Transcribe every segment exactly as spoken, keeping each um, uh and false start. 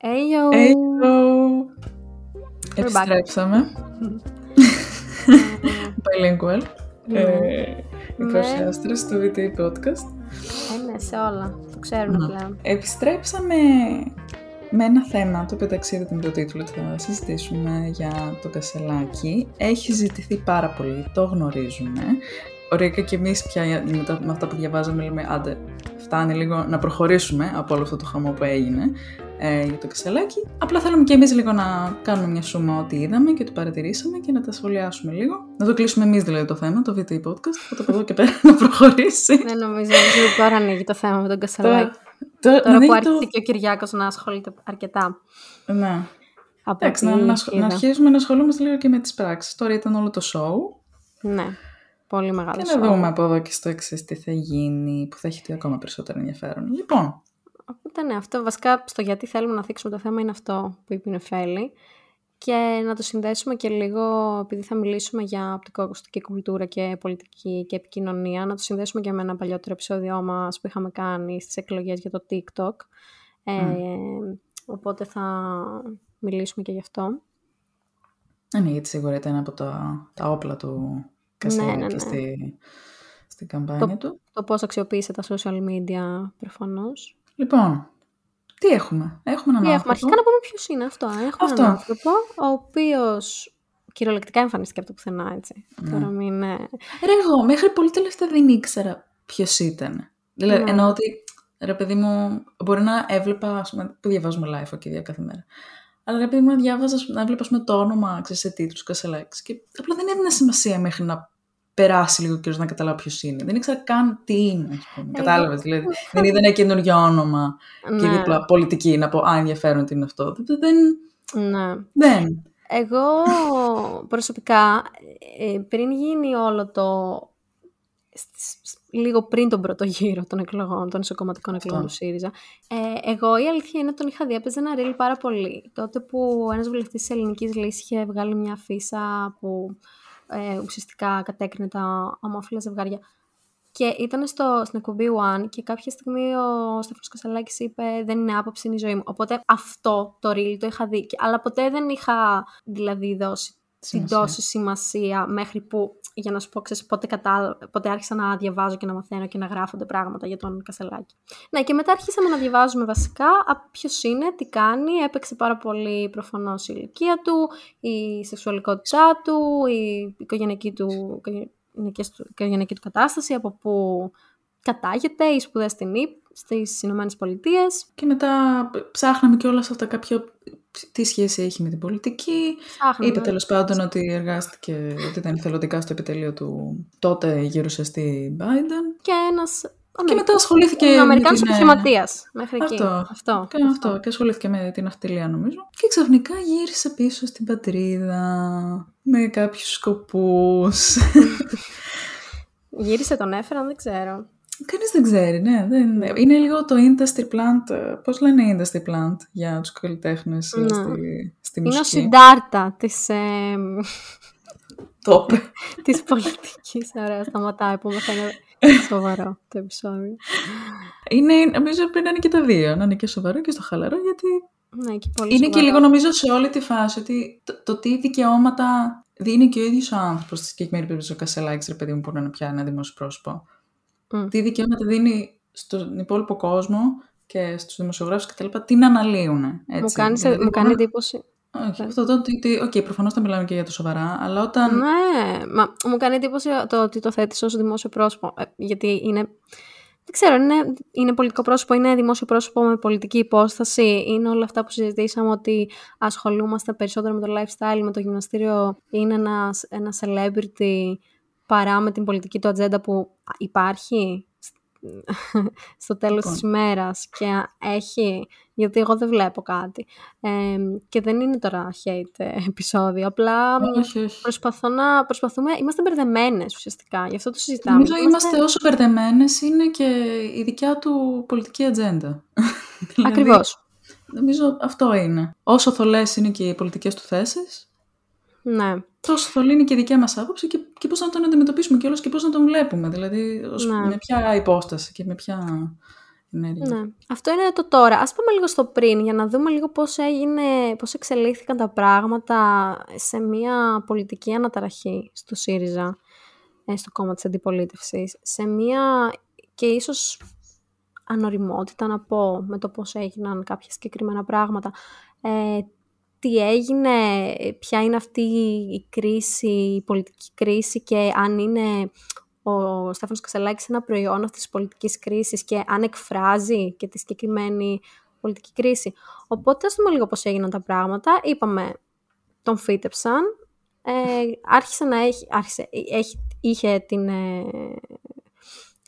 Έιο! Hey Επιστρέψαμε. Bilingual. Οι παρουσιάστρες του βι τι ι Podcast. Ναι, σε όλα. Το ξέρουμε πλέον. Επιστρέψαμε με ένα θέμα, το οποίο ταξίδι με το τίτλο ότι θα συζητήσουμε για το Κασσελάκη. Έχει ζητηθεί πάρα πολύ, το γνωρίζουμε. Ωριακά και εμείς πια με αυτά που διαβάζαμε λέμε άντε φτάνει λίγο να προχωρήσουμε από όλο αυτό το χαμό που έγινε ε, για το Κασσελάκη. Απλά θέλουμε και εμείς λίγο να κάνουμε μια σούμα ό,τι είδαμε και το παρατηρήσαμε και να τα σχολιάσουμε λίγο. Να το κλείσουμε εμείς δηλαδή το θέμα, το βι τι ι Podcast, θα το πω εδώ και πέρα να προχωρήσει. Δεν νομίζω ότι τώρα ανοίγει το θέμα με τον Κασσελάκη. Τώρα, τώρα που άρχισε το... και ο Κυριάκος να ασχολείται αρκετά. Ναι. Εντάξει, να, να, να αρχίσουμε να ασχολούμαστε λίγο και με τις πράξεις. Τώρα ήταν όλο το show. Ναι. Πολύ μεγάλο και να show. Δούμε από εδώ και στο εξής τι θα γίνει, που θα έχει και ακόμα περισσότερο ενδιαφέρον. Λοιπόν. Οπότε ναι, αυτό βασικά στο γιατί θέλουμε να θίξουμε το θέμα είναι αυτό που είπε η Νεφέλη. Και να το συνδέσουμε και λίγο, επειδή θα μιλήσουμε για οπτικοακουστική κουλτούρα και πολιτική και επικοινωνία, να το συνδέσουμε και με ένα παλιότερο επεισόδιο μας που είχαμε κάνει στις εκλογές για το TikTok. Mm. Ε, οπότε θα μιλήσουμε και γι' αυτό. Ναι, γιατί σίγουρα ήταν από τα, τα όπλα του... Κασσελάκη ναι, ναι, ναι. Στη, στην καμπάνια το, του. Το πώς αξιοποίησε τα social media προφανώς. Λοιπόν, τι έχουμε. Έχουμε έναν άνθρωπο. Αρχικά να πούμε ποιος είναι αυτό. Έχουμε αυτό. έναν άνθρωπο, ο οποίος κυριολεκτικά εμφανίστηκε από το πουθενά, έτσι. Ναι. Τώρα μην... Ρε εγώ, μέχρι πολύ τελευταία δεν ήξερα ποιος ήταν. Δηλαδή, ναι. Εννοώ ότι, ρε παιδί μου, μπορεί να έβλεπα, ας πούμε, που διαβάζουμε LIFO και δύο κάθε μέρα. Αλλά επειδή μου διάβαζα να βλέπω το όνομα, ξέρεις, σε τίτλους Κασσελάκης. Και απλά δεν έδινε σημασία μέχρι να περάσει λίγο καιρός να καταλάβω ποιος είναι. Δεν ήξερα καν τι είναι, ας πούμε. Κατάλαβες, δηλαδή. Δεν είδα ένα καινούριο όνομα και δίπλα πολιτική να πω, α, ενδιαφέρον τι είναι αυτό. Δεν. Ναι. Δεν. Εγώ προσωπικά, πριν γίνει όλο το. Λίγο πριν τον πρώτο γύρο των εκλογών, των ισοκομματικών εκλογών του ΣΥΡΙΖΑ, ε, εγώ η αλήθεια είναι ότι τον είχα δει. Έπαιζε ένα ρίλ πάρα πολύ. Τότε που ένας βουλευτής της Ελληνικής Λύσης είχε βγάλει μια αφίσα που ε, ουσιαστικά κατέκρινε τα ομόφυλα ζευγάρια. Και ήταν στο, στην εκπομπή One και κάποια στιγμή ο Στέφανος Κασσελάκης είπε: δεν είναι άποψη, είναι η ζωή μου. Οπότε αυτό το ρίλ το είχα δει. Αλλά ποτέ δεν είχα δηλαδή δώσει την τόση σημασία μέχρι που. Για να σου πω, ξέρεις, πότε, κατα... πότε άρχισα να διαβάζω και να μαθαίνω και να γράφονται πράγματα για τον Κασσελάκη. Ναι, και μετά αρχίσαμε να διαβάζουμε βασικά ποιος είναι, τι κάνει. Έπαιξε πάρα πολύ προφανώς η ηλικία του, η σεξουαλικότητά του, η οικογενειακή του, οικογενειακή του κατάσταση, από που κατάγεται, οι σπουδές στην ΗΠ, στις Ηνωμένες Πολιτείες. Και μετά ψάχναμε κιόλας αυτά κάποιο... Τι σχέση έχει με την πολιτική. Άχα, είπε ναι. Τέλος πάντων ότι εργάστηκε, ότι ήταν εθελοντικά στο επιτελείο του τότε γερουσιαστή Biden. Και ένας... Και μετά ασχολήθηκε. Ο Αμερικάνος επιχειρηματίας. Μέχρι εκεί. Αυτό. Αυτό. Και, αυτό. αυτό. Και ασχολήθηκε με την ναυτιλία, νομίζω. Και ξαφνικά γύρισε πίσω στην πατρίδα με κάποιους σκοπούς. Γύρισε, τον έφεραν, δεν ξέρω. Κανείς δεν ξέρει, ναι. Δεν... Είναι λίγο το industry plant, πώς λένε industry plant για τους καλλιτέχνες ναι. στη, στη μουσική. Είναι ο συντάρτα της, ε... της πολιτικής. Ωραία, σταματάει που μας είναι σοβαρό το επεισόδιο. Είναι, νομίζω πρέπει να είναι και τα δύο, να είναι και σοβαρό και στο χαλαρό, γιατί ναι, και πολύ είναι σοβαρό. Και λίγο νομίζω σε όλη τη φάση ότι το, το τι δικαιώματα δίνει και ο ίδιος ο άνθρωπος στη συγκεκριμένη περίπτωση ο Κασσελάκης, ρε παιδί μου, που είναι πια ένα δημόσιο πρόσωπο. Mm. Τι δικαιώματα δίνει στον υπόλοιπο κόσμο και στους δημοσιογράφους και τα λοιπά, τι να αναλύουν. Έτσι. Μου κάνει δηλαδή, δηλαδή, εντύπωση. Όχι, αυτό το ότι. Οκ, okay, προφανώς θα μιλάμε και για το σοβαρά, αλλά όταν. Ναι, μα, μου κάνει εντύπωση το ότι το θέτεις ως δημόσιο πρόσωπο. Γιατί είναι. Δεν ξέρω, είναι, είναι πολιτικό πρόσωπο, είναι δημόσιο πρόσωπο με πολιτική υπόσταση. Είναι όλα αυτά που συζητήσαμε ότι ασχολούμαστε περισσότερο με το lifestyle, με το γυμναστήριο, είναι ένα, ένα celebrity. Παρά με την πολιτική του ατζέντα που υπάρχει στο τέλος λοιπόν. Της ημέρας και έχει, γιατί εγώ δεν βλέπω κάτι. Ε, και δεν είναι τώρα hate επεισόδιο, απλά προσπαθώ να προσπαθούμε, είμαστε μπερδεμένες ουσιαστικά, γι' αυτό το συζητάμε. Νομίζω είμαστε, είμαστε όσο μπερδεμένες είναι και η δικιά του πολιτική ατζέντα. Ακριβώς. Νομίζω αυτό είναι. Όσο θολές είναι και οι πολιτικές του θέσεις, ναι. Τόσο θολή είναι και η δικιά μας άποψη και, και πώς να τον αντιμετωπίσουμε κιόλας και πώς να τον βλέπουμε. Δηλαδή, ως, ναι. με ποια υπόσταση και με ποια Ναι. Αυτό είναι το τώρα. Ας πάμε λίγο στο πριν για να δούμε λίγο πώς έγινε, πώς εξελίχθηκαν τα πράγματα σε μια πολιτική αναταραχή στο ΣΥΡΙΖΑ, στο κόμμα της αντιπολίτευσης, σε μια και ίσως ανοριμότητα να πω με το πώς έγιναν κάποια συγκεκριμένα πράγματα. Ε, τι έγινε, ποια είναι αυτή η κρίση, η πολιτική κρίση και αν είναι ο Στέφανος Κασσελάκης ένα προϊόν αυτής της πολιτικής κρίσης και αν εκφράζει και τη συγκεκριμένη πολιτική κρίση. Οπότε ας δούμε λίγο πώς έγιναν τα πράγματα. Είπαμε, τον φύτεψαν, ε, άρχισε να έχει, άρχισε, έχει, είχε την ε,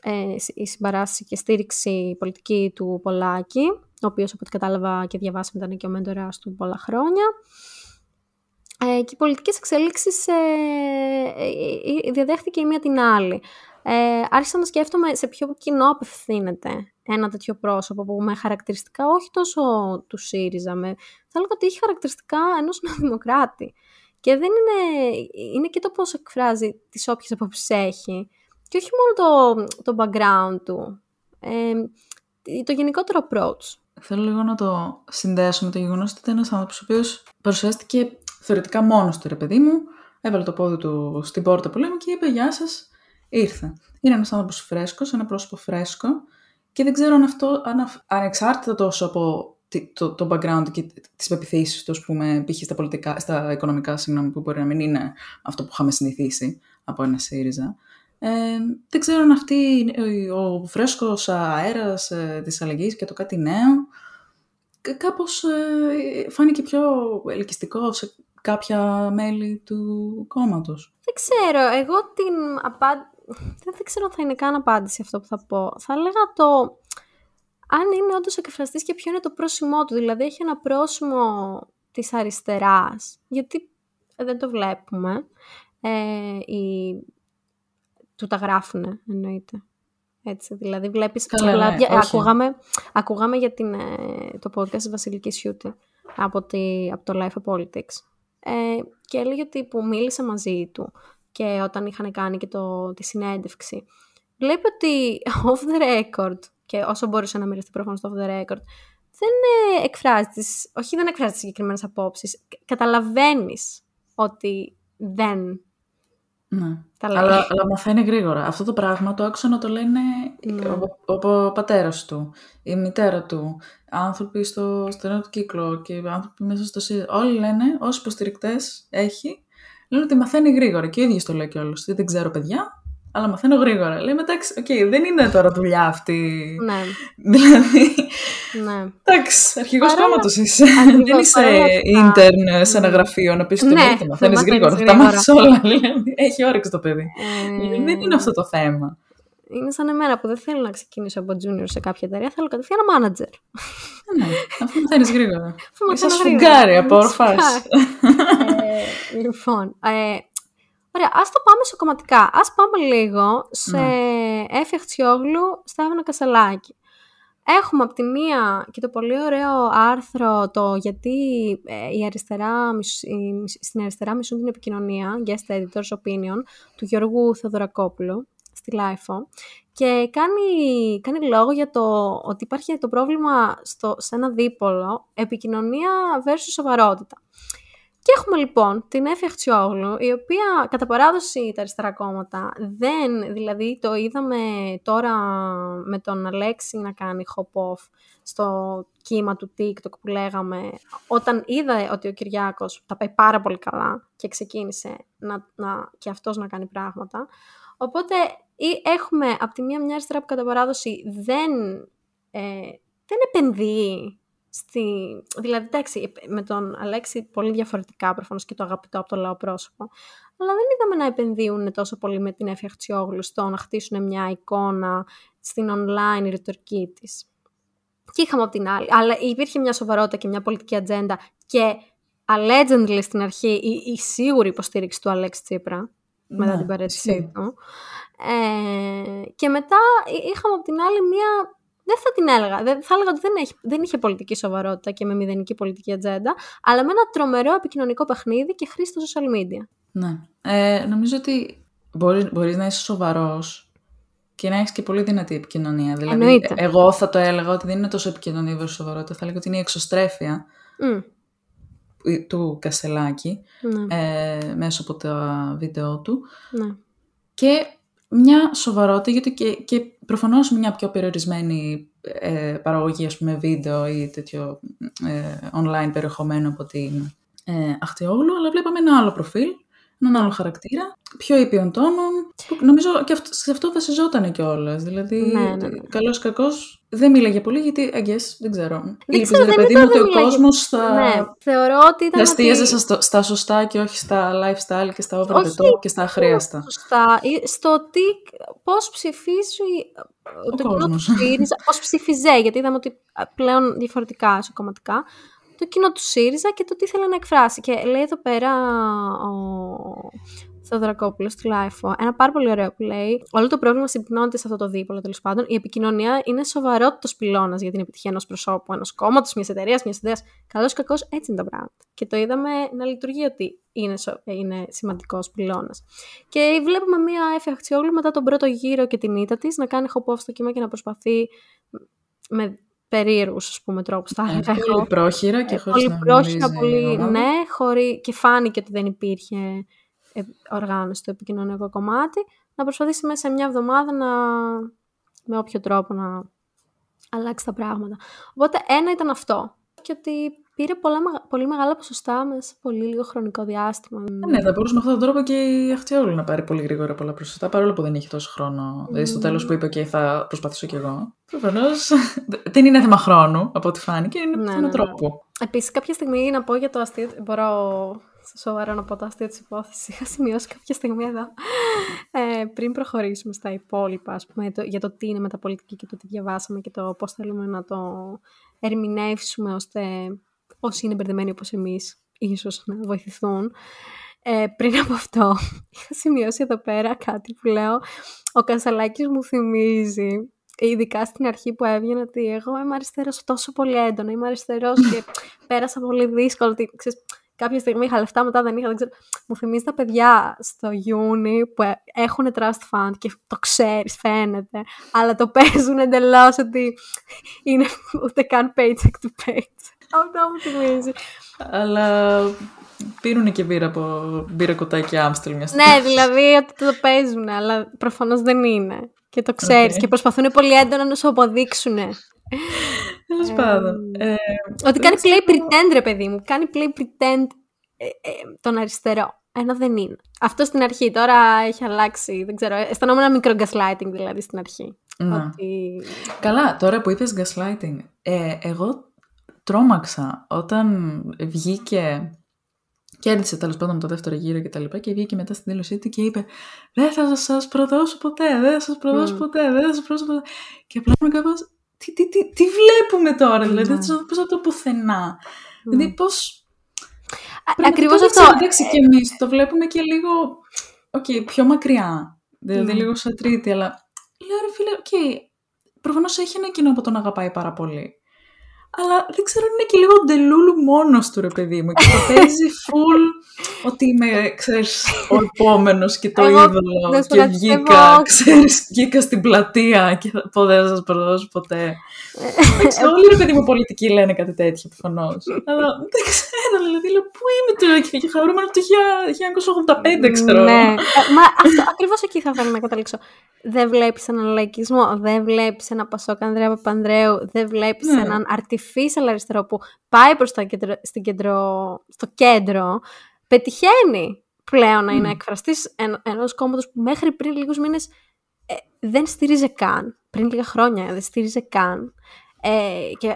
ε, η συμπαράσταση και στήριξη πολιτική του Πολάκη, ο οποίος από ό,τι κατάλαβα και διαβάσαμε ήταν και ο μέντορας του πολλά χρόνια. Ε, και οι πολιτικές εξελίξεις ε, ε, ε, διαδέχθηκε η μία την άλλη. Ε, άρχισα να σκέφτομαι σε ποιο κοινό απευθύνεται ένα τέτοιο πρόσωπο που με χαρακτηριστικά, όχι τόσο του ΣΥΡΙΖΑ, με, θα έλεγα ότι έχει χαρακτηριστικά ενός νεοδημοκράτη. Και δεν είναι, είναι και το πώς εκφράζει τις όποιες απόψεις έχει. Και όχι μόνο το, το background του, ε, το γενικότερο approach. Θέλω λίγο να το συνδέσω με το γεγονός ότι ήταν ένας άνθρωπος ο οποίος παρουσιάστηκε θεωρητικά μόνος του, ρε παιδί μου, έβαλε το πόδι του στην πόρτα που λέμε και είπε «Γεια σας, ήρθα». Είναι ένας άνθρωπος φρέσκος, ένα πρόσωπο φρέσκο και δεν ξέρω αν αυτό, αν, ανεξάρτητα τόσο από το, το background και τις πεπιθήσεις του, ας πούμε, π.χ. στα πολιτικά, στα οικονομικά, συγγνώμη, που μπορεί να μην είναι αυτό που είχαμε συνηθίσει από ένα ΣΥΡΙΖΑ. Ε, δεν ξέρω αν αυτή ο φρέσκος αέρας ε, της αλλαγής και το κάτι νέο κάπως ε, φάνηκε πιο ελκυστικό σε κάποια μέλη του κόμματος. Δεν ξέρω, εγώ την απάντηση, δεν ξέρω αν θα είναι καν απάντηση αυτό που θα πω. Θα έλεγα το αν είναι όντως εκφραστής και ποιο είναι το πρόσημό του, δηλαδή έχει ένα πρόσημο της αριστεράς, γιατί δεν το βλέπουμε. Ε, η... Του τα γράφουνε, εννοείται. Έτσι, δηλαδή βλέπεις... Καλά, ναι, ακούγαμε, ακούγαμε για την, το podcast της Βασιλικής Σιούτη από, τη, από το Life of Politics. Ε, και έλεγε ότι που μίλησε μαζί του και όταν είχαν κάνει και το, τη συνέντευξη. Βλέπει ότι off the record, και όσο μπορούσε να μοιραστεί προφανώς το off the record, δεν ε, εκφράζει τις, όχι δεν εκφράζει τις συγκεκριμένες απόψεις. Καταλαβαίνεις ότι δεν... Ναι. Αλλά, αλλά μαθαίνει γρήγορα. Αυτό το πράγμα το άκουσα να το λένε ναι. ο, ο, ο πατέρας του, η μητέρα του, άνθρωποι στο στενό του κύκλο και άνθρωποι μέσα στο ΣΥΡΙΖΑ. Όλοι λένε, όσοι υποστηρικτές έχει, λένε ότι μαθαίνει γρήγορα. Και ο ίδιος το λέει κιόλας. Δεν ξέρω, παιδιά, αλλά μαθαίνω γρήγορα. Λέμε, εντάξει, okay, δεν είναι τώρα δουλειά αυτή. Ναι. Δηλαδή. Ναι. Εντάξει, αρχηγός κόμματος είσαι. Αρχηγός, δεν είσαι intern σε ένα γραφείο να πεις ότι ναι, ναι, μαθαίνεις γρήγορα. Θα μάθεις όλα. Έχει όρεξη το παιδί. Ε... Δεν είναι αυτό το θέμα. Είναι σαν εμένα που δεν θέλω να ξεκινήσω από junior σε κάποια εταιρεία. Θέλω κατευθείαν ένα manager. Ναι, αφού μαθαίνεις γρήγορα. Είσαι σφουγγάρι από ορφάς. Λοιπόν. Ωραία, ας το πάμε σε κομματικά. Ας πάμε λίγο σε ναι. Έφη Αχτσιόγλου, Στέφανο Κασσελάκη. Έχουμε από τη μία και το πολύ ωραίο άρθρο το γιατί ε, η αριστερά, η, στην αριστερά μισούν την επικοινωνία, guest editor's opinion, του Γιώργου Θεοδωρακόπουλου στη LIFO και κάνει, κάνει λόγο για το ότι υπάρχει το πρόβλημα στο, σε ένα δίπολο επικοινωνία versus σοβαρότητα. Και έχουμε λοιπόν την Έφη Αχτσιόγλου, η οποία κατά παράδοση τα αριστερά κόμματα δεν, δηλαδή το είδαμε τώρα με τον Αλέξη να κάνει hop-off στο κύμα του TikTok που λέγαμε, όταν είδα ότι ο Κυριάκος τα πάει πάρα πολύ καλά και ξεκίνησε να, να, και αυτός να κάνει πράγματα. Οπότε έχουμε από τη μία μια αριστερά που κατά παράδοση δεν, ε, δεν επενδύει. Στη... Δηλαδή, εντάξει, με τον Αλέξη πολύ διαφορετικά προφανώς και το αγαπητό από το λαό πρόσωπο. Αλλά δεν είδαμε να επενδύουν τόσο πολύ με την Έφη Αχτσιόγλου στο να χτίσουν μια εικόνα στην online ρητορική της. Και είχαμε από την άλλη. Αλλά υπήρχε μια σοβαρότητα και μια πολιτική ατζέντα και allegedly στην αρχή η, η σίγουρη υποστήριξη του Αλέξη Τσίπρα μετά ναι, την παρέτησή του. Ε, και μετά είχαμε από την άλλη μια. Δεν θα την έλεγα. Δεν, θα έλεγα ότι δεν, έχει, δεν είχε πολιτική σοβαρότητα και με μηδενική πολιτική ατζέντα, αλλά με ένα τρομερό επικοινωνικό παιχνίδι και χρήση των social media. Ναι. Ε, νομίζω ότι μπορεί, μπορείς να είσαι σοβαρός και να έχεις και πολύ δυνατή επικοινωνία. Δηλαδή, εννοείται. Εγώ θα το έλεγα ότι δεν είναι τόσο επικοινωνία βέρος σοβαρότητα, θα έλεγα ότι είναι η εξωστρέφεια mm. του Κασσελάκη mm. ε, μέσω από τα βίντεο του mm. και μια σοβαρότητα, γιατί και, και προφανώς μια πιο περιορισμένη ε, παραγωγή, ας πούμε, βίντεο ή τέτοιο ε, online περιεχομένο από την ε, Αχτσιόγλου, αλλά βλέπαμε ένα άλλο προφίλ, έναν άλλο χαρακτήρα, πιο ήπιον τόνων, που νομίζω και αυτό, σε αυτό βασιζόταν κιόλας. Δηλαδή, ναι, ναι, ναι. καλός κακός δεν μίλαγε πολύ, γιατί αγγές, δεν ξέρω. Δεν ξέρω, δεν παιδί μου ότι ο κόσμος θα... Ναι, θεωρώ ότι ήταν... αστίαζε ότι... στα, στα σωστά και όχι στα lifestyle και στα over the top και στα αχρίαστα. Σωστά. Στο τι, πώς ψηφίζει ο το κοινό του ΣΥΡΙΖΑ, πώς ψηφιζέ, γιατί είδαμε ότι πλέον διαφορετικά σε κομματικά, το κοινό του ΣΥΡΙΖΑ και το τι θέλει να εκφράσει. Και λέει εδώ πέρα ο Θεοδωρακόπουλος του λάιφο ένα πάρα πολύ ωραίο που λέει: όλο το πρόβλημα συμπυκνώνεται σε αυτό το δίπολο, τέλος πάντων. Η επικοινωνία είναι σοβαρότητος πυλώνας για την επιτυχία ενός προσώπου, ενός κόμματος, μιας εταιρείας, μιας ιδέας. Καλώς ή κακώς, έτσι είναι τα πράγματα. Και το είδαμε να λειτουργεί ότι είναι, σο... είναι σημαντικός πυλώνας. Και βλέπουμε μία Έφη Αχτσιόγλου μετά τον πρώτο γύρο και την ήττα της να κάνει χοπό στο κύμα και να προσπαθεί με περίεργους, ας πούμε, τρόπους. Πολύ έχω... πρόχειρα και χωρίς πολύ να πρόχειρα, πολύ... ναι, χωρί... και φάνηκε ότι δεν υπήρχε οργάνωση στο επικοινωνιακό κομμάτι, να προσπαθήσει μέσα σε μια εβδομάδα να... με όποιο τρόπο να αλλάξει τα πράγματα. Οπότε ένα ήταν αυτό. Και ότι πήρε πολλά, πολύ μεγάλα ποσοστά μέσα σε πολύ λίγο χρονικό διάστημα. Ναι, θα μπορούσε με αυτόν τον τρόπο και η Αχτσιόγλου να πάρει πολύ γρήγορα πολλά ποσοστά, παρόλο που δεν είχε τόσο χρόνο. Mm. Δηλαδή, στο τέλος που είπε και θα προσπαθήσω κι εγώ. Προφανώς δεν είναι θέμα χρόνου, από ό,τι φάνηκε, είναι ναι, ναι, ναι. τρόπο. Επίσης, κάποια στιγμή να πω για το αστείο. Μπορώ σοβαρά να πω το αστείο της υπόθεσης. Είχα σημειώσει κάποια στιγμή εδώ. Ε, πριν προχωρήσουμε στα υπόλοιπα, ας πούμε, για το τι είναι μεταπολιτική και το τι διαβάσαμε και το πώς θέλουμε να το ερμηνεύσουμε ώστε όσοι είναι μπερδεμένοι όπως εμείς ίσως να βοηθηθούν. Ε, πριν από αυτό, είχα σημειώσει εδώ πέρα κάτι που λέω: ο Κασσελάκης μου θυμίζει, ειδικά στην αρχή που έβγαινε, ότι εγώ είμαι αριστερός τόσο πολύ έντονα, είμαι αριστερός και πέρασα πολύ δύσκολο, ότι, ξέρεις, κάποια στιγμή είχα λεφτά, μετά δεν είχα, δεν ξέρω. Μου θυμίζει τα παιδιά στο Γιούνι που έχουν trust fund και το ξέρεις, φαίνεται, αλλά το παίζουν εντελώς ότι είναι ούτε καν paycheck to paycheck. Αυτό μου θυμίζει. Αλλά πίνουνε και μπύρα από μπύρα κουτάκι Άμστελ μια στιγμή. Ναι, δηλαδή ότι το παίζουν, αλλά προφανώς δεν είναι. Και το ξέρεις. Okay. Και προσπαθούν πολύ έντονα να σου αποδείξουν. Τέλος πάντων. Ε, ότι κάνει play pretend, ρε παιδί μου. Κάνει play pretend ε, ε, τον αριστερό. Ενώ δεν είναι. Αυτό στην αρχή. Τώρα έχει αλλάξει. Δεν ξέρω. Αισθανόμουν ένα μικρό gaslighting δηλαδή στην αρχή. Ότι... Καλά, τώρα που είπες gaslighting. Ε, εγώ τρόμαξα όταν βγήκε. Κέρδισε τέλος πάντων με το δεύτερο γύρο και τα λοιπά και βγήκε μετά στην δήλωσή του και είπε: δεν θα σας προδώσω ποτέ, δεν θα σας προδώσω mm. ποτέ, δεν θα σας προδώσω ποτέ. Και απλά μου κάπως, τι, τι, τι, τι βλέπουμε τώρα, δηλαδή, δεν θα σας το πουθενά. Mm. Δηλαδή, πώς. Α, ακριβώς αυτό. Εντάξει, και εμείς το βλέπουμε και λίγο okay, πιο μακριά. Δηλαδή, mm. λίγο σαν τρίτη, αλλά. Λέω, ρε φίλε, οκ. Okay, προφανώς έχει ένα κοινό που τον αγαπάει πάρα πολύ. Αλλά δεν ξέρω αν είναι και λίγο ντελούλου μόνος του, ρε παιδί μου. Και το παίζει φουλ ότι είμαι, ξέρεις, ο επόμενος και το είδωλο. Και βγήκα, ξέρεις, βγήκα στην πλατεία και δεν θα σας προδώσω ποτέ. Όλοι, ρε παιδί μου, πολιτικοί λένε κάτι τέτοιο, προφανώς. Αλλά δεν ξέρω, δηλαδή, λέω, πού είμαι τώρα και χαρούμενο το χίλια εννιακόσια ογδόντα πέντε, ξέρω. Ναι, ακριβώς εκεί θα ήθελα να καταλήξω. Δεν βλέπεις έναν λαϊκισμό, δεν βλέπεις έναν Πασόκ Ανδρέα Παπανδρέου, δεν βλέπεις ναι. έναν artificial αριστερό που πάει προς το κέντρο, στην κέντρο, στο κέντρο, πετυχαίνει πλέον mm. να είναι εκφραστής εν, ενός κόμματος που μέχρι πριν λίγους μήνες ε, δεν στηρίζε καν, πριν λίγα χρόνια δεν στηρίζε καν ε, και ε,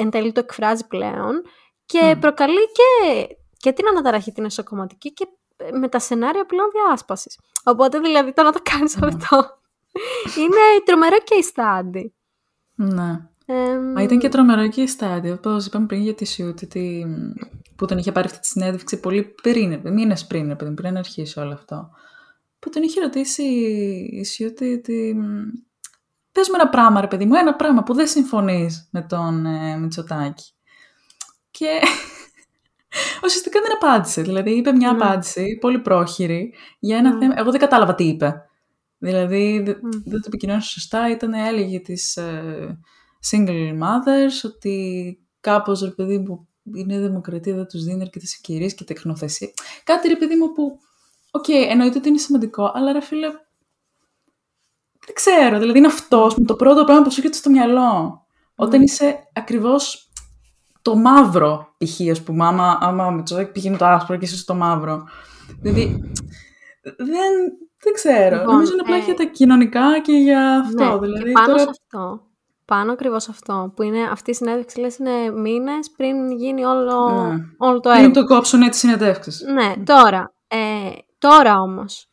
εν τέλει το εκφράζει πλέον και mm. προκαλεί και, και την αναταραχή την εσωκομματική και με τα σενάρια πλέον διάσπασης. Οπότε δηλαδή το να το κάνεις mm. αυτό είναι τρομερό και η στάντη. Ναι. Ε, Μα ήταν και τρομερό και η στάντη. Όπως είπαμε πριν για τη Σιούτη τη... που τον είχε πάρει αυτή τη συνέντευξη πολύ πριν, μήνες πριν, πριν, πριν αρχίσει όλο αυτό. Που τον είχε ρωτήσει η Σιούτη τη... πες μου ένα πράγμα, ρε παιδί μου, ένα πράγμα που δεν συμφωνείς με τον ε, Μητσοτάκη. Και... ουσιαστικά δεν απάντησε. Δηλαδή, είπε μια mm. απάντηση πολύ πρόχειρη για ένα mm. θέμα. Εγώ δεν κατάλαβα τι είπε. Δηλαδή mm. δεν το επικοινωνούσε σωστά. Ήταν, έλεγε τις ε, single mothers ότι κάπως, ρε παιδί μου, η Νέα Δημοκρατία δεν τους δίνει αρκετές ευκαιρίες και τεχνοθεσία. Κάτι, ρε παιδί μου, που οκ, okay, εννοείται ότι είναι σημαντικό, αλλά ρε φίλε, δεν ξέρω. Δηλαδή είναι αυτός με το πρώτο πράγμα που σου έρχεται στο μυαλό. Mm. Όταν είσαι ακριβώς το μαύρο, π.χ. ας πούμε, άμα, άμα με τσοδάκι πηγαίνει το άσπρο και είσαι το μαύρο. Δηλαδή δεν, δεν ξέρω. Λοιπόν, νομίζω είναι απλά ε... για τα κοινωνικά και για αυτό. Ναι, δηλαδή, και πάνω τώρα... σε αυτό. Πάνω ακριβώς αυτό, που είναι αυτή η συνέντευξη, λες, είναι μήνες πριν γίνει όλο, ναι. όλο το έργο. Πριν το κόψουν έτσι συνέντευξης. Ναι, τώρα. Ε, τώρα όμως,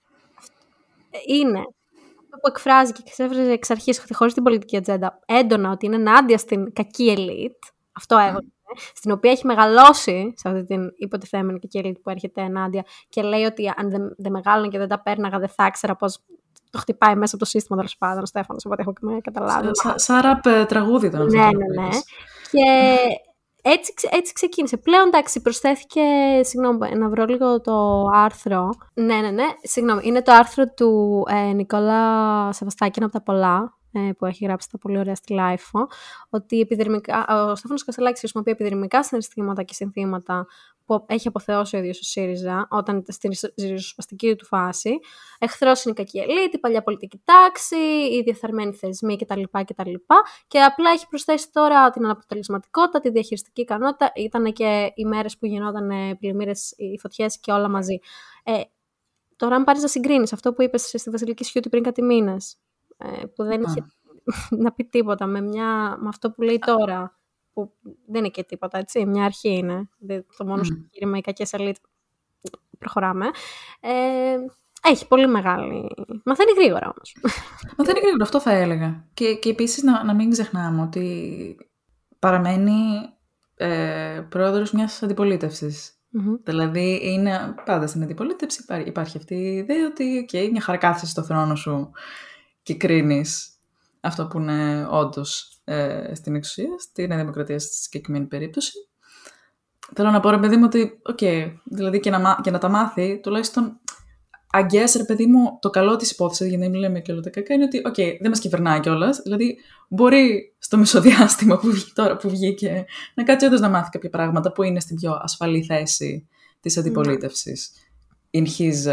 είναι αυτό που εκφράζει και εξέφραζε εξ αρχής, χωρίς την πολιτική ατζέντα, έντονα ότι είναι ενάντια στην κακή ελίτ, αυτό έβαλε, ναι. στην οποία έχει μεγαλώσει, σε αυτή την υποτιθέμενη κακή ελίτ που έρχεται ενάντια και λέει ότι αν δεν, δεν μεγάλωνα και δεν τα πέρναγα, δεν θα ήξερα πώς... Το χτυπάει μέσα από το σύστημα, τέλος πάντων, ο Στέφανος, οπότε έχω και καταλάβει. Σαν ραπ τραγούδι ήταν αυτό. Ναι, ναι, ναι. Και έτσι, έτσι ξεκίνησε. Πλέον, εντάξει, προσθέθηκε. Συγγνώμη, να βρω λίγο το άρθρο. Ναι, ναι, ναι. Συγγνώμη. Είναι το άρθρο του ε, Νικόλα Σεβαστάκη, ένα από τα πολλά ε, που έχει γράψει τα πολύ ωραία στη LIFO. Ότι επιδερμικά, ο Στέφανος Κασσελάκης χρησιμοποιεί επιδερμικά συναισθήματα και συνθήματα που έχει αποθεώσει ο ίδιος ο ΣΥΡΙΖΑ όταν ήταν στην ριζοσπαστική του φάση. Εχθρός είναι η κακή ελίτ, η παλιά πολιτική τάξη, οι διεφθαρμένοι θεσμοί κτλ. κτλ. Και απλά έχει προσθέσει τώρα την αναποτελεσματικότητα, τη διαχειριστική ικανότητα. Ήταν και οι μέρες που γινόταν πλημμύρες, οι φωτιές και όλα μαζί. Ε, τώρα, αν πάρεις να συγκρίνεις αυτό που είπες στη Βασιλική Σιούτη πριν κάτι μήνες, ε, που δεν είχε να πει τίποτα με, μια, με αυτό που λέει τώρα. Που δεν είναι και τίποτα, έτσι, μια αρχή είναι. Το μόνο σου κήρυμα, οι κακές ελίτ, προχωράμε. Ε, έχει πολύ μεγάλη... Μαθαίνει γρήγορα όμως. Μαθαίνει γρήγορα, αυτό θα έλεγα. Και, και επίσης να, να μην ξεχνάμε ότι παραμένει ε, πρόεδρος μιας αντιπολίτευσης. Mm-hmm. Δηλαδή είναι πάντα στην αντιπολίτευση, υπάρχει, υπάρχει αυτή η ιδέα ότι okay, μια χαρακάθεσαι στο θρόνο σου και κρίνεις αυτό που είναι όντως... στην εξουσία, στην δημοκρατία στη συγκεκριμένη περίπτωση. Θέλω να πω, ρε παιδί μου, ότι οκ, okay, δηλαδή και να, και να τα μάθει, τουλάχιστον αγγές, ρε παιδί μου, το καλό της υπόθεσης, για να μην λέμε και όλα τα κακά, είναι ότι οκ, okay, δεν μας κυβερνάει κιόλας, δηλαδή μπορεί στο μεσοδιάστημα που βγήκε, τώρα, που βγήκε να κάτσει όντως να μάθει κάποια πράγματα που είναι στην πιο ασφαλή θέση της αντιπολίτευσης. In his,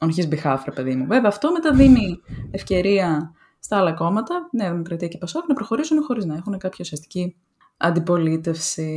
on his behalf, ρε παιδί μου. Βέβαια, αυτό μετά δίνει ευκαιρία στα άλλα κόμματα, Νέα Δημοκρατία και ΠΑΣΟΚ, να προχωρήσουν χωρίς να έχουν κάποια ουσιαστική αντιπολίτευση.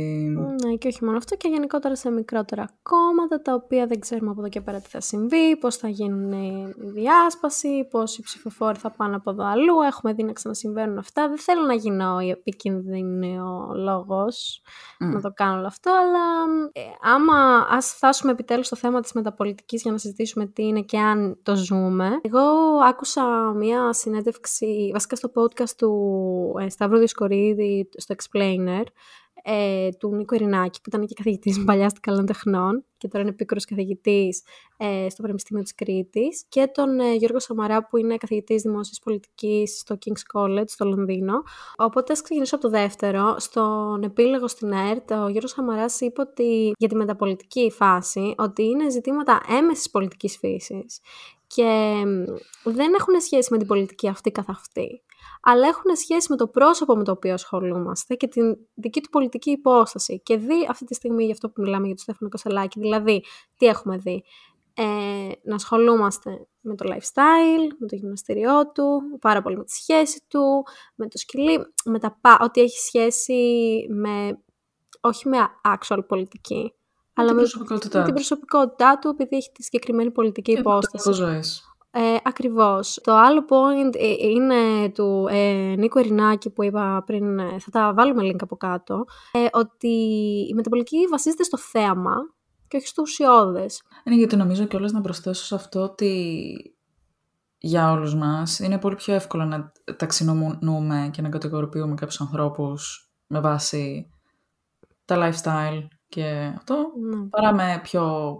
Ναι, και όχι μόνο αυτό, και γενικότερα σε μικρότερα κόμματα, τα οποία δεν ξέρουμε από εδώ και πέρα τι θα συμβεί, πώς θα γίνουν η διάσπαση, πώς οι ψηφοφόροι θα πάνε από εδώ αλλού. Έχουμε δει να ξανασυμβαίνουν αυτά. Δεν θέλω να γίνω επικινδυνολόγος mm. να το κάνω όλο αυτό, αλλά ε, άμα ας φτάσουμε επιτέλους στο θέμα της μεταπολιτικής για να συζητήσουμε τι είναι και αν το ζούμε. Εγώ άκουσα μία συνέντευξη, βασικά στο podcast του ε, Σταύρου Δισκορίδη, στο Explainer, Ε, του Νίκου Ερρινάκη, που ήταν και καθηγητής παλιάς των καλών τεχνών και τώρα είναι επίκουρος καθηγητής ε, στο Πανεπιστήμιο της Κρήτης, και τον ε, Γιώργο Σαμαρά, που είναι καθηγητής δημόσιας πολιτικής στο King's College στο Λονδίνο. Οπότε ας ξεκινήσω από το δεύτερο. Στον επίλογο στην ΕΡΤ, ο Γιώργος Σαμαράς είπε ότι, για τη μεταπολιτική φάση, ότι είναι ζητήματα έμεσης πολιτικής φύσης και δεν έχουν σχέση με την πολιτική αυτή καθ' αυτή, αλλά έχουν σχέση με το πρόσωπο με το οποίο ασχολούμαστε και την δική του πολιτική υπόσταση. Και δει αυτή τη στιγμή, γι' αυτό που μιλάμε για τον Στέφανο Κασσελάκη, δηλαδή τι έχουμε δει. Ε, να ασχολούμαστε με το lifestyle, με το γυμναστήριό του, πάρα πολύ με τη σχέση του, με το σκυλί, με τα πα, ό,τι έχει σχέση με, όχι με actual πολιτική, αλλά την με, προσωπικότητά με την προσωπικότητά του, επειδή έχει τη συγκεκριμένη πολιτική και υπόσταση. Ε, ακριβώς. Το άλλο point είναι του ε, Νίκου Ερρινάκη που είπα πριν, θα τα βάλουμε link από κάτω, ε, ότι η μεταπολιτική βασίζεται στο θέαμα και όχι στο ουσιώδες. Είναι, γιατί νομίζω κιόλας να προσθέσω σε αυτό ότι για όλους μας είναι πολύ πιο εύκολο να ταξινομούμε και να κατηγοροποιούμε κάποιους ανθρώπους με βάση τα lifestyle και αυτό, ναι, παρά με πιο...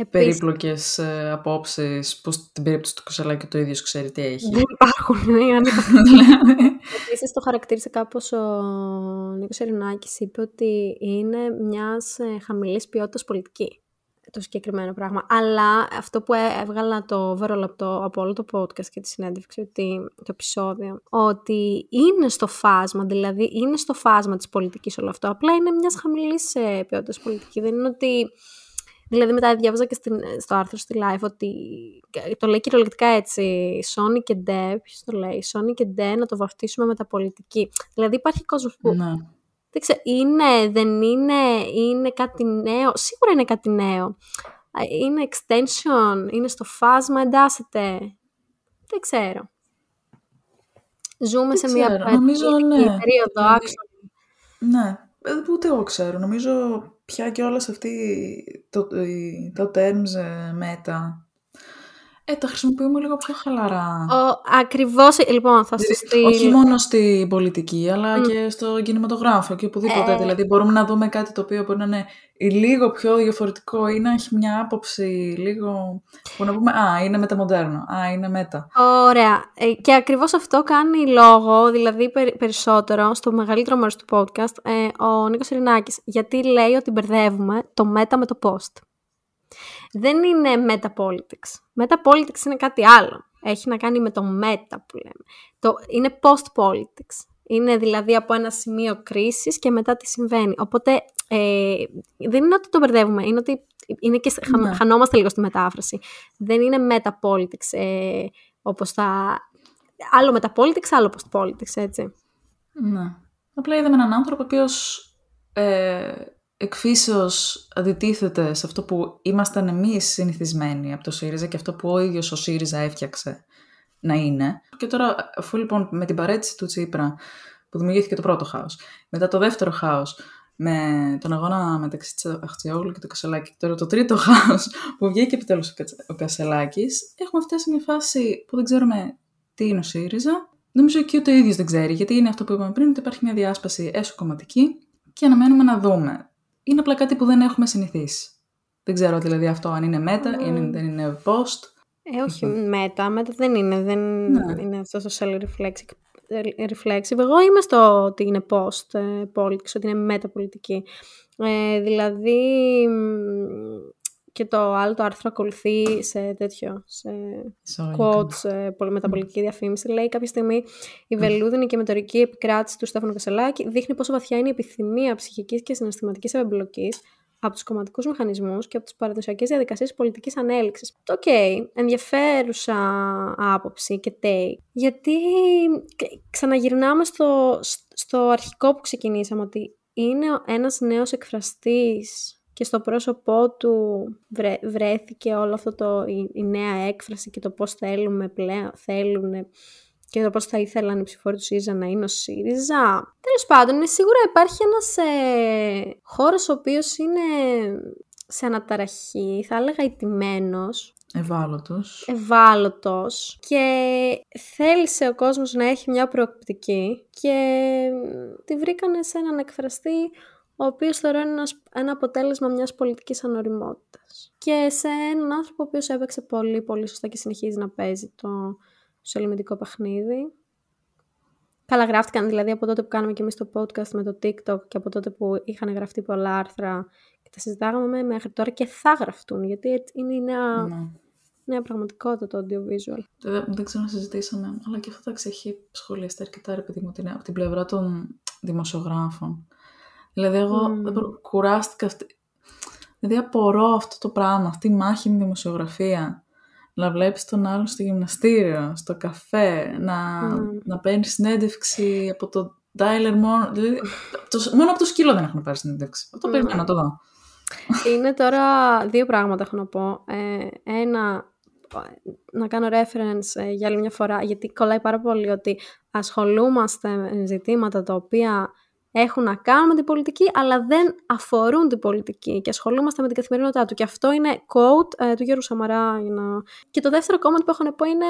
Επίσης, περίπλοκες ε, απόψεις, που στην περίπτωση του Κασσελάκη το ίδιο ξέρει τι έχει. Δεν υπάρχουν, ναι, αν υπάρχουν. Επίσης, το χαρακτήρισε κάπως ο Νίκος Ερρινάκης, είπε ότι είναι μιας ε, χαμηλής ποιότητας πολιτική. το συγκεκριμένο πράγμα. Αλλά αυτό που έβγαλα το βερολαπτό από όλο το podcast και τη συνέντευξη, ότι, το επεισόδιο, ότι είναι στο φάσμα, δηλαδή είναι στο φάσμα της πολιτικής όλο αυτό. Απλά είναι μιας χαμηλής ποιότητας πολιτική. Δεν είναι ότι... Δηλαδή μετά διάβαζα και στην, στο άρθρο στη Life ότι το λέει κυριολεκτικά έτσι, Sony και Ντε, ποιος το λέει, Sony και Ντε να το βαφτίσουμε μεταπολιτική. Δηλαδή υπάρχει κόσμος που... Ναι. Δεν ξέρω, είναι, δεν είναι, είναι κάτι νέο, σίγουρα είναι κάτι νέο. Είναι extension, είναι στο φάσμα, εντάσσεται. Δεν ξέρω. Ζούμε δεν σε ξέρω. μια νομίζω, ναι. περίοδο άξονα. Ναι, ούτε εγώ ξέρω. Νομίζω πια και όλα αυτή το, το, το terms meta. Ε, τα χρησιμοποιούμε λίγο πιο χαλαρά. Ο, ακριβώς, λοιπόν, θα σας στείλω... Όχι μόνο στην πολιτική, αλλά mm. και στο κινηματογράφο και οπουδήποτε. Ε... Δηλαδή, μπορούμε να δούμε κάτι το οποίο μπορεί να είναι λίγο πιο διαφορετικό ή να έχει μια άποψη λίγο... Που να πούμε, α, είναι μεταμοντέρνο, α, είναι μετα. Ωραία. Ε, και ακριβώς αυτό κάνει λόγο, δηλαδή περι, περισσότερο, στο μεγαλύτερο μέρος του podcast, ε, ο Νίκος Ερρινάκης. Γιατί λέει ότι μπερδεύουμε το μετα με το post. Δεν είναι metapolitics. Metapolitics είναι κάτι άλλο. Έχει να κάνει με το meta που λέμε. Το, είναι post-politics. Είναι δηλαδή από ένα σημείο κρίσης και μετά τι συμβαίνει. Οπότε ε, δεν είναι ότι το μπερδεύουμε. Είναι ότι είναι και χα, χανόμαστε λίγο στη μετάφραση. Δεν είναι metapolitics ε, όπως τα... Άλλο metapolitics, άλλο post-politics, έτσι. Ναι. Απλά είδαμε έναν άνθρωπο ο οποίος... Ε... εκφύσεως αντιτίθεται σε αυτό που ήμασταν εμείς συνηθισμένοι από το ΣΥΡΙΖΑ και αυτό που ο ίδιος ο ΣΥΡΙΖΑ έφτιαξε να είναι. Και τώρα, αφού λοιπόν με την παρέτηση του Τσίπρα που δημιουργήθηκε το πρώτο χάος, μετά το δεύτερο χάος με τον αγώνα μεταξύ της Αχτσιόγλου και του Κασσελάκη, τώρα το τρίτο χάος που βγήκε επιτέλους ο Κασσελάκης, έχουμε φτάσει σε μια φάση που δεν ξέρουμε τι είναι ο ΣΥΡΙΖΑ. Νομίζω και ούτε ο ίδιος δεν ξέρει, γιατί είναι αυτό που είπαμε πριν, ότι υπάρχει μια διάσπαση εσωκομματική και αναμένουμε να δούμε. Είναι απλά κάτι που δεν έχουμε συνηθίσει. Δεν ξέρω δηλαδή αυτό αν είναι meta mm. ή αν δεν είναι post. Ε, όχι meta, meta δεν είναι. Δεν ναι. είναι αυτό το social reflexive. Εγώ είμαι στο ότι είναι post politics, ότι είναι meta πολιτική. Ε, δηλαδή και το άλλο το άρθρο ακολουθεί σε τέτοιο, σε quotes, μεταπολιτική διαφήμιση. Λέει κάποια στιγμή η βελούδινη και μετωρική επικράτηση του Στέφανου Κασσελάκη δείχνει πόσο βαθιά είναι η επιθυμία ψυχικής και συναισθηματικής εμπλοκής από τους κομματικούς μηχανισμούς και από τις παραδοσιακές διαδικασίες πολιτικής ανέλυξης. Οκ, okay, ενδιαφέρουσα άποψη και take. Γιατί ξαναγυρνάμε στο, στο αρχικό που ξεκινήσαμε, ότι είναι ένας νέος εκφραστής... Και στο πρόσωπό του βρέ, βρέθηκε όλο αυτό το, η, η νέα έκφραση και το πώς θέλουμε πλέον, θέλουν και το πώς θα ήθελαν οι ψηφόροι του ΣΥΡΙΖΑ να είναι ο ΣΥΡΙΖΑ. Τέλος πάντων, σίγουρα υπάρχει ένας ε, χώρος ο οποίος είναι σε αναταραχή, θα έλεγα ηττημένος. Ευάλωτος. Ευάλωτος και θέλησε ο κόσμος να έχει μια προοπτική και τη βρήκανε σε έναν εκφραστή ο οποίος θεωρώ είναι ένα αποτέλεσμα μιας πολιτικής ανοριμότητας. Και σε έναν άνθρωπο ο οποίος έπαιξε πολύ, πολύ σωστά και συνεχίζει να παίζει το σελιμεντικό παιχνίδι. Καλά γράφτηκαν δηλαδή από τότε που κάναμε και εμείς το podcast με το TikTok και από τότε που είχαν γραφτεί πολλά άρθρα και τα συζητάγαμε μέχρι τώρα και θα γραφτούν, γιατί είναι η νέα, ναι. νέα πραγματικότητα το audiovisual. Δεν, δεν ξέρω να συζητήσαμε, αλλά και αυτό θα έχει σχολιαστεί αρκετά, ρε παιδί μου, από την πλευρά των δημοσιογράφων. Δηλαδή, εγώ mm. δεν προ... κουράστηκα αυτή. Δηλαδή, απορώ αυτό το πράγμα, αυτή η μάχη με δημοσιογραφία. Να βλέπεις τον άλλον στο γυμναστήριο, στο καφέ, να, mm. να παίρνει συνέντευξη από τον Τάιλερ μόνο. Δηλαδή, το... μόνο από το σκύλο δεν έχουν πάρει συνέντευξη. Αυτό mm. περιμένω, το δω. Είναι τώρα δύο πράγματα έχω να πω. Ε, ένα, να κάνω reference ε, για άλλη μια φορά, γιατί κολλάει πάρα πολύ ότι ασχολούμαστε με ζητήματα τα οποία έχουν να κάνουν με την πολιτική, αλλά δεν αφορούν την πολιτική και ασχολούμαστε με την καθημερινότητά του. Και αυτό είναι quote ε, του Γιώργου Σαμαρά. You know. Και το δεύτερο comment που έχω να πω είναι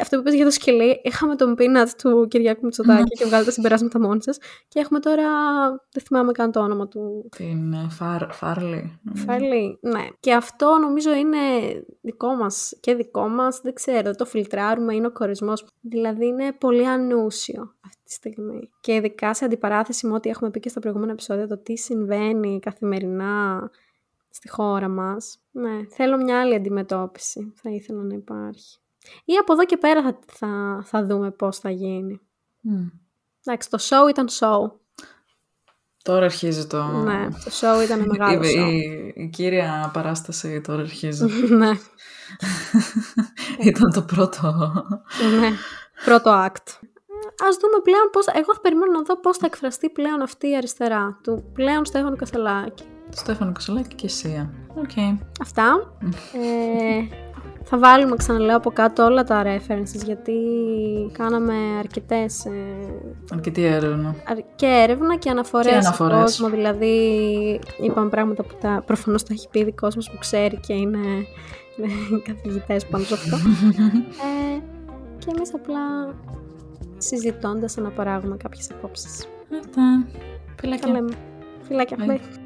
αυτό που είπες για το σκυλί. Είχαμε τον πίνατ του Κυριάκου Μητσοτάκη και βγάλετε συμπεράσματα μόνοι σας. Και έχουμε τώρα, δεν θυμάμαι καν το όνομα του. Την φάρ, Φάρλι. Φάρλι, ναι. Και αυτό νομίζω είναι δικό μας και δικό μας. Δεν ξέρω, το φιλτράρουμε, είναι ο κορισμός. Δηλαδή είναι πολύ ανούσιο αυτή τη στιγμή. Και ειδικά σε αντιπαράθεση με ό,τι έχουμε πει και στα προηγούμενα επεισόδια, το τι συμβαίνει καθημερινά στη χώρα μας. Ναι, θέλω μια άλλη αντιμετώπιση, θα ήθελα να υπάρχει. Ή από εδώ και πέρα θα, θα, θα δούμε πώς θα γίνει. Mm. Εντάξει, το show ήταν show. Τώρα αρχίζει το... Ναι, το show ήταν μεγάλο show. Η, η, η κύρια παράσταση τώρα αρχίζει. Ναι. Ήταν το πρώτο... Ναι, πρώτο act. Ας δούμε πλέον πώς... Εγώ θα περιμένω να δω πώς θα εκφραστεί πλέον αυτή η αριστερά του πλέον Στέφανου Κασσελάκη. Στέφανο Κασσελάκη και Σία. Okay. Αυτά. ε, θα βάλουμε, ξαναλέω, από κάτω όλα τα references, γιατί κάναμε αρκετές... Ε, Αρκετή έρευνα. Αρ- και έρευνα και αναφορές, και αναφορές. Στον κόσμο. Δηλαδή, είπαμε πράγματα που τα, προφανώς τα έχει πει ο κόσμος που ξέρει και είναι καθηγητές πάνω σε αυτό. ε, και εμείς απλά συζητώντας αναπαράγουμε κάποιες απόψεις. Αυτά. Φιλάκια. Φιλάκια.